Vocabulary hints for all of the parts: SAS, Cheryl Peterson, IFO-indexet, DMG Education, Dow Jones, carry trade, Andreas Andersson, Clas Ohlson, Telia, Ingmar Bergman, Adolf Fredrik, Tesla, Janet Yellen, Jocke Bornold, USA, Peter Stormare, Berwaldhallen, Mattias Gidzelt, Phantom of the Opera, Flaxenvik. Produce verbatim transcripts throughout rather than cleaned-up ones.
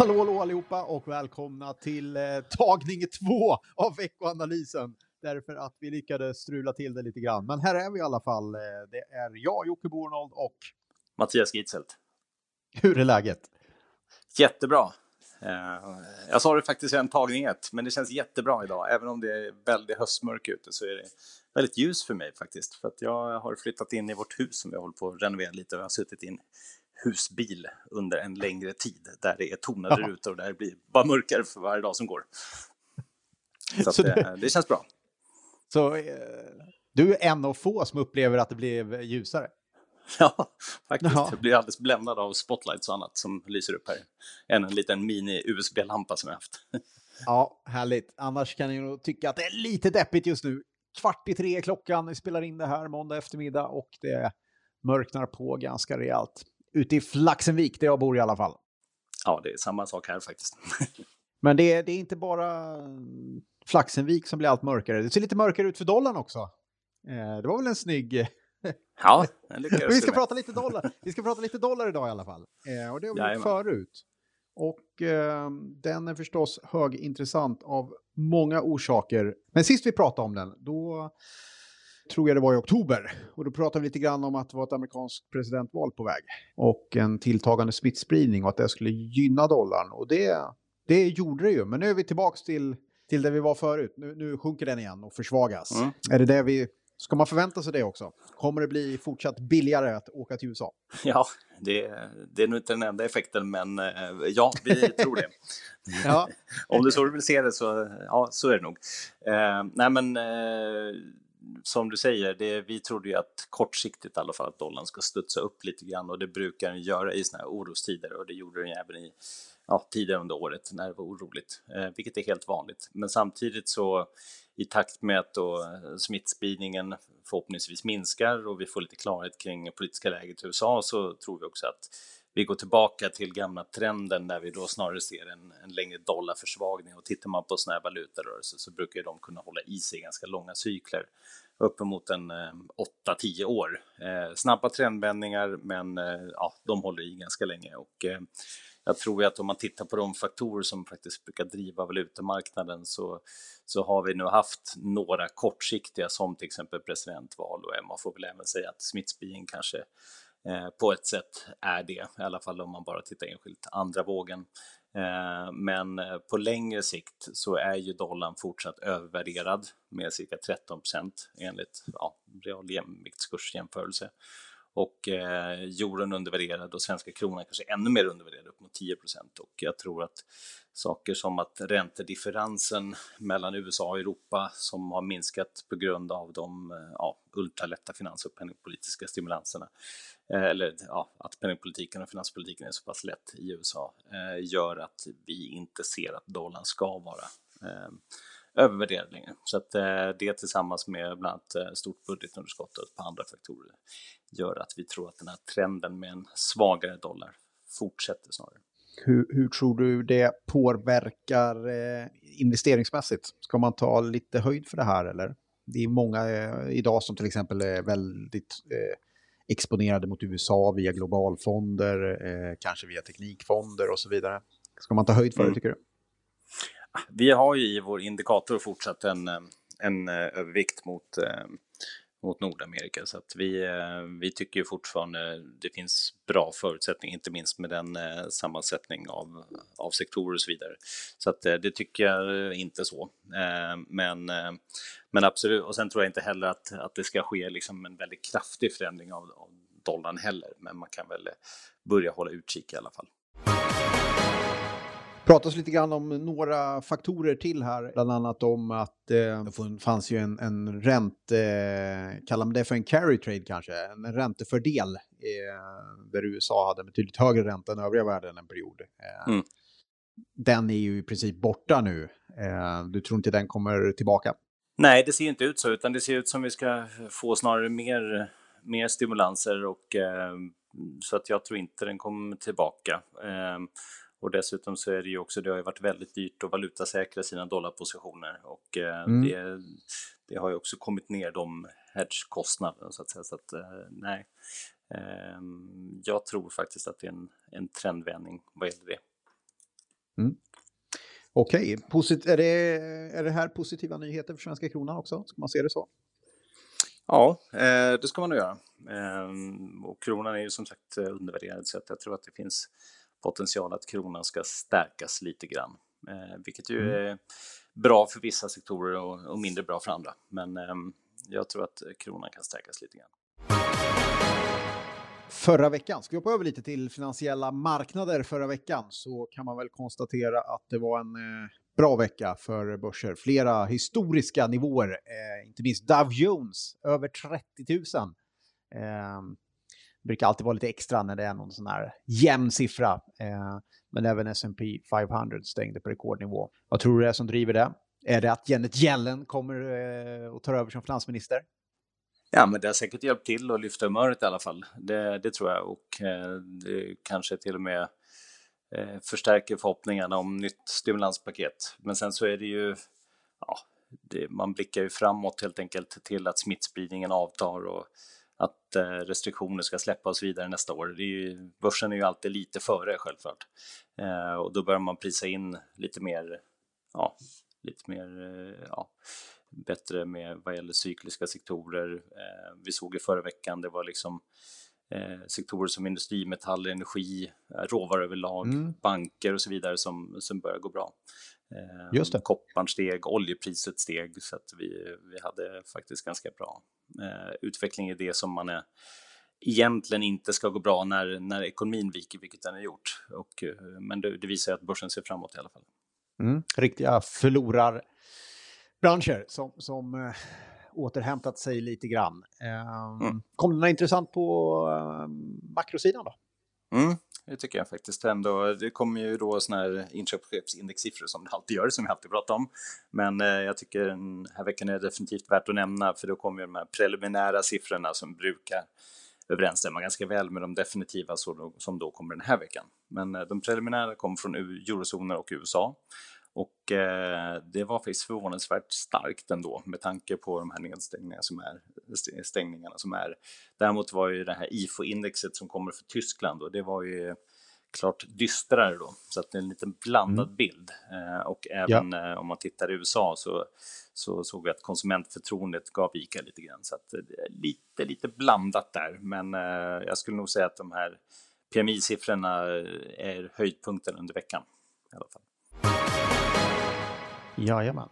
Hallå, hallå allihopa och välkomna till eh, tagning två av veckoanalysen. Därför att vi lyckades strula till det lite grann. Men här är vi i alla fall. Det är jag, Jocke Bornold och Mattias Gidzelt. Hur är läget? Jättebra. Eh, jag sa det faktiskt i en tagning ett, men det känns jättebra idag. Även om det är väldigt höstmörk ute så är det väldigt ljus för mig faktiskt. För att jag har flyttat in i vårt hus som jag håller på att renovera lite och jag har suttit in husbil under en längre tid där det är tonade rutor och där det blir bara mörkare för varje dag som går. Så, så det, det känns bra. Så eh, du är en av få som upplever att det blev ljusare. Ja, faktiskt. Jaha. Jag blir alldeles bländad av spotlights och annat som lyser upp här. Än en liten mini-U S B-lampa som jag haft. Ja, härligt. Annars kan jag nog tycka att det är lite deppigt just nu. Kvart i tre klockan. Vi spelar in det här måndag eftermiddag och det mörknar på ganska rejält. Ute i Flaxenvik där jag bor i alla fall. Ja, det är samma sak här faktiskt. Men det är, det är inte bara Flaxenvik som blir allt mörkare. Det ser lite mörkare ut för dollarn också. Eh, det var väl en snygg... Ja, den lyckades. Vi ska prata lite dollar. Vi ska prata lite dollar idag i alla fall. Eh, och det har vi gjort förut. Och eh, den är förstås högintressant av många orsaker. Men sist vi pratade om den, då... tror jag det var i oktober. Och då pratade vi lite grann om att det var ett amerikanskt presidentval på väg. Och en tilltagande smittspridning och att det skulle gynna dollarn. Och det, det gjorde det ju. Men nu är vi tillbaka till, till där vi var förut. Nu, nu sjunker den igen och försvagas. Mm. Är det där vi... Ska man förvänta sig det också? Kommer det bli fortsatt billigare att åka till U S A? Ja, det, det är nog inte den enda effekten, men ja, vi tror det. Ja. Om du så vill se det så, ja, så är det nog. Eh, nej, men... Eh, Som du säger, det, vi trodde ju att kortsiktigt i alla fall att dollarn ska studsa upp lite grann och det brukar den göra i såna här orostider och det gjorde den även i ja, tidigare under året när det var oroligt, eh, vilket är helt vanligt. Men samtidigt så i takt med att då smittspridningen förhoppningsvis minskar och vi får lite klarhet kring politiska läget i U S A så tror vi också att vi går tillbaka till gamla trenden där vi då snarare ser en, en längre dollarförsvagning och tittar man på såna här valutarörelser så brukar de kunna hålla i sig ganska långa cykler uppemot en eh, åtta till tio år. Eh, snabba trendvändningar men eh, ja, de håller i ganska länge och eh, jag tror att om man tittar på de faktorer som faktiskt brukar driva valutamarknaden så, så har vi nu haft några kortsiktiga som till exempel presidentval och man får väl även säga att smittspridning kanske på ett sätt är det, i alla fall om man bara tittar enskilt andra vågen. Men på längre sikt så är ju dollarn fortsatt övervärderad med cirka tretton procent enligt ja, real jämviktskursjämförelse. Och eh, jorden undervärderad och svenska kronan kanske ännu mer undervärderad upp mot tio procent. Och jag tror att saker som att räntedifferensen mellan U S A och Europa som har minskat på grund av de ja, ultralätta finans- och penningpolitiska stimulanserna. Eh, eller ja, att penningpolitiken och finanspolitiken är så pass lätt i U S A eh, gör att vi inte ser att dollarn ska vara eh, övervärderad längre. Så att eh, det tillsammans med bland annat stort budgetunderskott och ett par andra faktorer gör att vi tror att den här trenden med en svagare dollar fortsätter snarare. Hur, hur tror du det påverkar eh, investeringsmässigt? Ska man ta lite höjd för det här eller? Det är många eh, idag som till exempel är väldigt eh, exponerade mot U S A via globalfonder, eh, kanske via teknikfonder och så vidare. Ska man ta höjd för mm. det tycker du? Vi har ju i vår indikator fortsatt en, en övervikt mot, mot Nordamerika så att vi, vi tycker ju fortfarande det finns bra förutsättningar inte minst med den sammansättning av, av sektorer och så vidare. Så att det tycker jag inte så. Men, men absolut, och sen tror jag inte heller att, att det ska ske liksom en väldigt kraftig förändring av, av dollarn heller. Men man kan väl börja hålla utkik i alla fall. Pratas lite grann om några faktorer till här, bland annat om att eh, det fanns ju en, en ränte, kallar man det för en carry trade kanske, en räntefördel eh, där U S A hade betydligt högre ränta än övriga världen en period. Eh, mm. Den är ju i princip borta nu. Eh, du tror inte den kommer tillbaka? Nej, det ser inte ut så utan det ser ut som vi ska få snarare mer, mer stimulanser och eh, så att jag tror inte den kommer tillbaka. Eh, Och dessutom så är det ju också, det har ju varit väldigt dyrt att valutasäkra sina dollarpositioner och eh, mm. det, det har ju också kommit ner de hedgekostnaderna så att säga. Så att, eh, nej, eh, jag tror faktiskt att det är en, en trendvändning vad gäller det. Mm. Okej, okay. är, det, är det här positiva nyheter för svenska kronan också? Ska man se det så? Ja, det ska man nog göra. Och kronan är ju som sagt undervärderad, så att jag tror att det finns potential att kronan ska stärkas lite grann. Vilket ju är bra för vissa sektorer och mindre bra för andra. Men jag tror att kronan kan stärkas lite grann. Förra veckan, ska vi hoppa över lite till finansiella marknader förra veckan, så kan man väl konstatera att det var en bra vecka för börser. Flera historiska nivåer, eh, inte minst Dow Jones, över trettio tusen. Eh, det brukar alltid vara lite extra när det är någon sån här jämn siffra. Eh, men även S and P five hundred stängde på rekordnivå. Vad tror du det är som driver det? Är det att Janet Yellen kommer eh, och tar över som finansminister? Ja, men det har säkert hjälpt till att lyfta humöret i alla fall. Det, det tror jag, och eh, det kanske till och med eh, förstärker förhoppningarna om nytt stimulanspaket. Men sen så är det ju, ja, det, man blickar ju framåt helt enkelt till att smittspridningen avtar och att eh, restriktioner ska släppas vidare nästa år. Det är ju, börsen är ju alltid lite före självklart, eh, och då börjar man prisa in lite mer, ja, lite mer, eh, ja. bättre med vad gäller cykliska sektorer. Eh, vi såg i förra veckan, det var liksom eh, sektorer som industri, metall, energi, råvaruöverlag, mm. banker och så vidare som, som börjar gå bra. Eh, Just det. Kopparn steg, oljepriset steg, så att vi, vi hade faktiskt ganska bra eh, utveckling i det som man är, egentligen inte ska gå bra när, när ekonomin viker, vilket den har gjort. Och, men det, det visar att börsen ser framåt i alla fall. Mm. Riktiga förlorar branscher som, som äh, återhämtat sig lite grann. Ehm, mm. Kom det något intressant på äh, makrosidan då? Mm, det tycker jag faktiskt ändå. Det kommer ju då såna här inköpschefsindexsiffror som det alltid gör, som vi alltid pratar om. Men eh, jag tycker den här veckan är definitivt värt att nämna, för då kommer ju de här preliminära siffrorna som brukar överensstämma ganska väl med de definitiva så, som då kommer den här veckan. Men eh, de preliminära kom från eurozonen och U S A. Och eh, det var faktiskt förvånansvärt starkt ändå med tanke på de här nedstängningarna som är. Stängningarna som är. Däremot var ju det här I F O-indexet som kommer för Tyskland, och det var ju klart dystrare då. Så att det är en liten blandad mm. bild. Eh, och även ja. eh, om man tittar i U S A så, så såg vi att konsumentförtroendet gav vika lite grann. Så att det är lite, lite blandat där. Men eh, jag skulle nog säga att de här P M I-siffrorna är höjdpunkten under veckan i alla fall. Jajamän.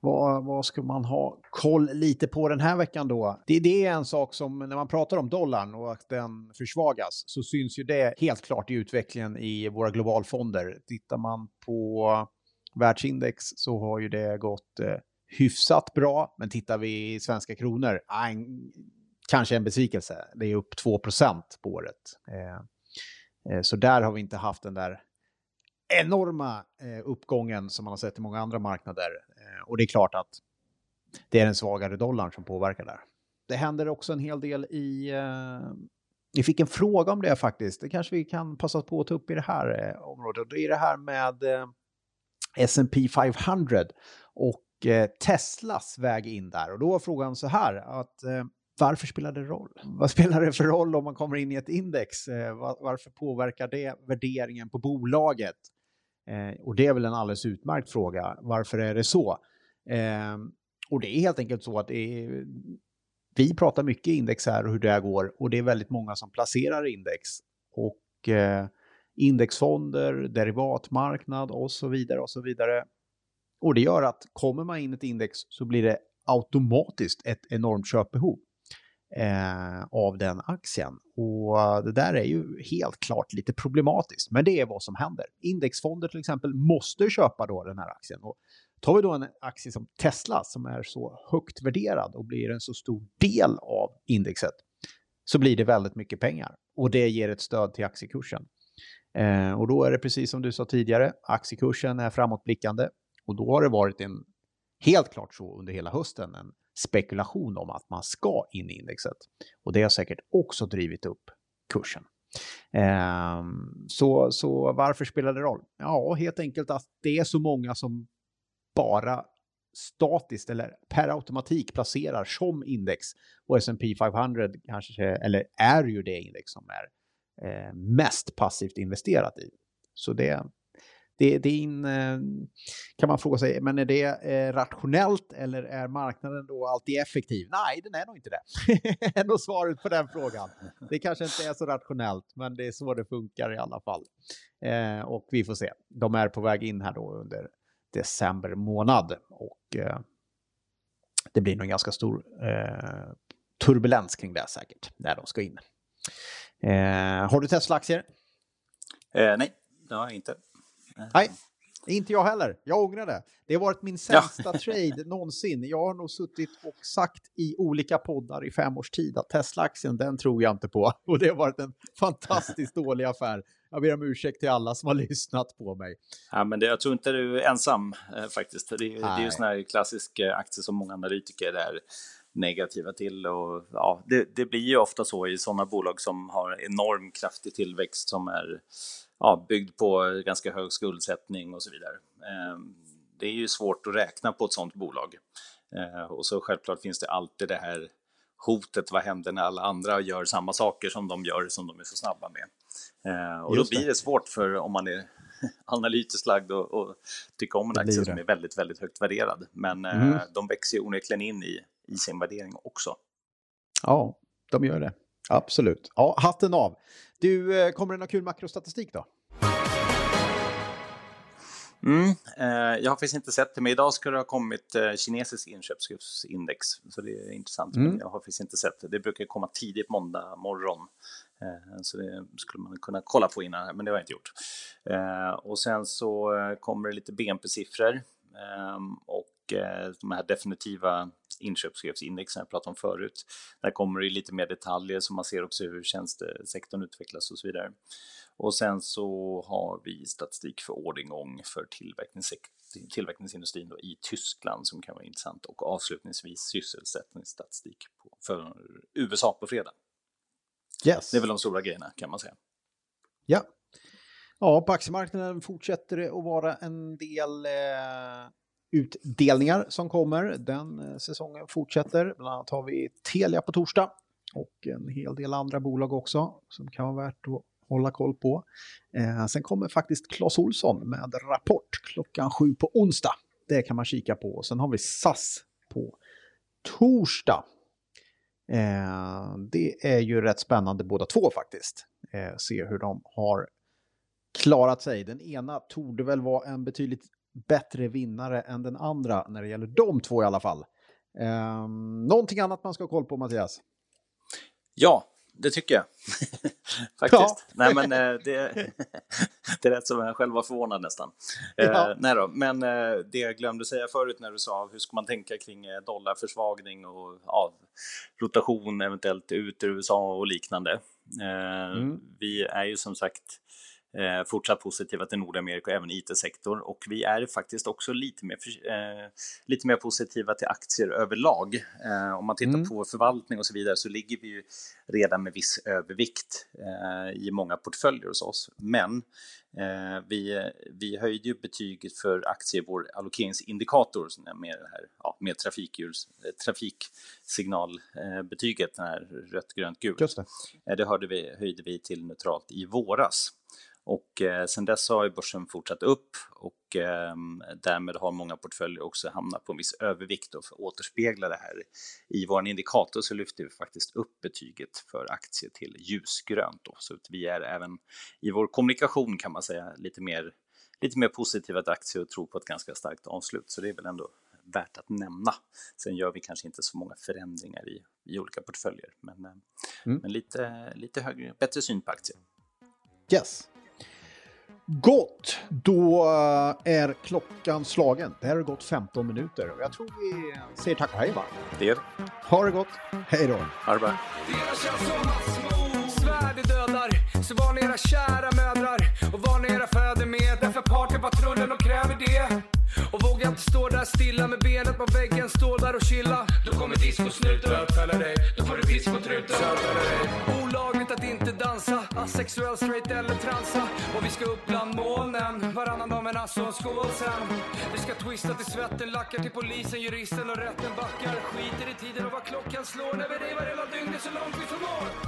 Vad, vad ska man ha koll lite på den här veckan då? Det, det är en sak som när man pratar om dollarn och att den försvagas, så syns ju det helt klart i utvecklingen i våra globalfonder. Tittar man på världsindex så har ju det gått eh, hyfsat bra. Men tittar vi i svenska kronor, en, kanske en besvikelse. Det är upp två procent på året. Eh, eh, så där har vi inte haft den där enorma eh, uppgången som man har sett i många andra marknader. Eh, och det är klart att det är den svagare dollarn som påverkar där. Det händer också en hel del i... Eh, vi fick en fråga om det faktiskt. Det kanske vi kan passa på att ta upp i det här eh, området. Det är det här med eh, S and P five hundra och eh, Teslas väg in där. Och då var frågan så här att... Eh, Varför spelar det roll? Vad spelar det för roll om man kommer in i ett index? Varför påverkar det värderingen på bolaget? Och det är väl en alldeles utmärkt fråga. Varför är det så? Och det är helt enkelt så att det är, vi pratar mycket index här och hur det här går. Och det är väldigt många som placerar index. Och indexfonder, derivatmarknad och så vidare och så vidare. Och det gör att kommer man in i ett index så blir det automatiskt ett enormt köpbehov eh, av den aktien, och det där är ju helt klart lite problematiskt, men det är vad som händer. Indexfonder till exempel måste köpa då den här aktien, och tar vi då en aktie som Tesla som är så högt värderad och blir en så stor del av indexet, så blir det väldigt mycket pengar och det ger ett stöd till aktiekursen, eh, och då är det precis som du sa tidigare, aktiekursen är framåtblickande, och då har det varit en helt klart så under hela hösten en spekulation om att man ska in i indexet. Och det har säkert också drivit upp kursen. Ehm, så, så varför spelar det roll? Ja, helt enkelt att det är så många som bara statiskt eller per automatik placerar som index. Och S and P five hundra kanske, eller är ju det index som är eh, mest passivt investerat i. Så det, det, det är in, kan man fråga sig, men är det rationellt eller är marknaden då alltid effektiv? Nej, den är nog inte det. Det är nog svaret på den frågan. Det kanske inte är så rationellt, men det är så det funkar i alla fall. Eh, och vi får se. De är på väg in här då under december månad och eh, det blir nog en ganska stor eh, turbulens kring det säkert när de ska in. Eh, har du Tesla-aktier? Eh, nej, det har jag inte. Nej, inte jag heller. Jag ångrar det. Det har varit min sämsta ja. trade någonsin. Jag har nog suttit och sagt i olika poddar i fem års tid att Tesla-aktien, den tror jag inte på. Och det har varit en fantastiskt dålig affär. Jag ber om ursäkt till alla som har lyssnat på mig. Ja, men det, jag tror inte du är ensam eh, faktiskt. Det, det är ju sån här klassisk eh, aktie som många analytiker är negativa till. Och, ja, det, det blir ju ofta så i sådana bolag som har enorm kraftig tillväxt som är ja, byggd på ganska hög skuldsättning och så vidare. Eh, det är ju svårt att räkna på ett sådant bolag. Eh, och så självklart finns det alltid det här hotet, vad händer när alla andra gör samma saker som de gör som de är så snabba med. Eh, och Just då blir det svårt för om man är analytiskt lagd och, och tycker om en aktie som är väldigt, väldigt högt värderad. Men eh, mm. de växer ju onekligen in i, i sin värdering också. Ja, de gör det. Absolut. Ja, hatten av. Du, eh, kommer det någon kul makrostatistik då? Mm, eh, jag har faktiskt inte sett det, men idag skulle det ha kommit eh, kinesiskt inköpschefsindex, så det är intressant, mm. men jag har faktiskt inte sett det. Det brukar komma tidigt måndag morgon, eh, så det skulle man kunna kolla på innan, men det har jag inte gjort. Eh, och sen så eh, kommer det lite B N P-siffror eh, och eh, de här definitiva inköpschefsindexen jag pratade om förut. Där kommer det lite mer detaljer som man ser också hur tjänstesektorn utvecklas och så vidare. Och sen så har vi statistik för orderingång för tillverkningssekt- tillverkningsindustrin då i Tyskland som kan vara intressant. Och avslutningsvis sysselsättningsstatistik på, för U S A på fredag. Yes. Det är väl de stora grejerna kan man säga. Ja, ja på aktiemarknaden fortsätter det att vara en del eh, utdelningar som kommer. Den eh, säsongen fortsätter. Bland annat har vi Telia på torsdag och en hel del andra bolag också som kan vara värt att hålla koll på. Eh, sen kommer faktiskt Clas Ohlson med rapport klockan sju på onsdag. Det kan man kika på. Sen har vi S A S på torsdag. Eh, det är ju rätt spännande båda två faktiskt. Eh, se hur de har klarat sig. Den ena torde väl vara en betydligt bättre vinnare än den andra när det gäller de två i alla fall. Eh, någonting annat man ska ha koll på, Mattias? Ja. Det tycker jag, faktiskt. Nej, men eh, det, det är rätt som jag själv var förvånad nästan. Eh, ja. Nej då, men eh, det jag glömde säga förut när du sa hur ska man tänka kring dollarförsvagning och ja, rotation eventuellt ut ur U S A och liknande. Eh, mm. Vi är ju som sagt eh, fortsatt positiva till Nordamerika och även I T-sektor. Och vi är faktiskt också lite mer, eh, lite mer positiva till aktier överlag. Eh, om man tittar mm. på förvaltning och så vidare så ligger vi ju redan med viss övervikt eh, i många portföljer hos oss. Men eh, vi, vi höjde ju betyget för aktier i vår allokeringsindikator med, det här, ja, med trafikljus, trafiksignalbetyget, den här rött, grönt, gult. Just det. Eh, det hörde vi, höjde vi till neutralt i våras. Och eh, sen dess har börsen fortsatt upp och eh, därmed har många portföljer också hamnat på en viss övervikt. Och för att återspegla det här i vår indikator så lyfter vi faktiskt upp betyget för aktier till ljusgrönt. Då. Så att vi är även i vår kommunikation kan man säga lite mer, lite mer positiva till aktier och tror på ett ganska starkt avslut. Så det är väl ändå värt att nämna. Sen gör vi kanske inte så många förändringar i, i olika portföljer men, eh, mm. men lite, lite högre, bättre syn på aktier. Yes! Gott, då är klockan slagen. Det här har gått femton minuter och jag tror vi säger tack och hej va? Det gör vi. Ha det gott, hej då. Ha det bra. Era känns som massmord, svärde dödar. Så var ni era kära mödrar och var ni era fäder med. Därför partypatrullen och kräver det. Och vågar inte stå där stilla med benet på väggen. Stå där och chilla. Då kommer disco-snuten ötfälla dig. Då får du disco-truten ötfälla dig. Olagligt att inte dansa, asexuell, straight eller transa. Och vi ska upp bland molnen. Varannan dag med nass och en skål sen. Vi ska twista till svetten, lackar till polisen, juristen och rätten backar. Skiter i tiden och vad klockan slår. När vi rivar hela dygnet så långt vi förmår.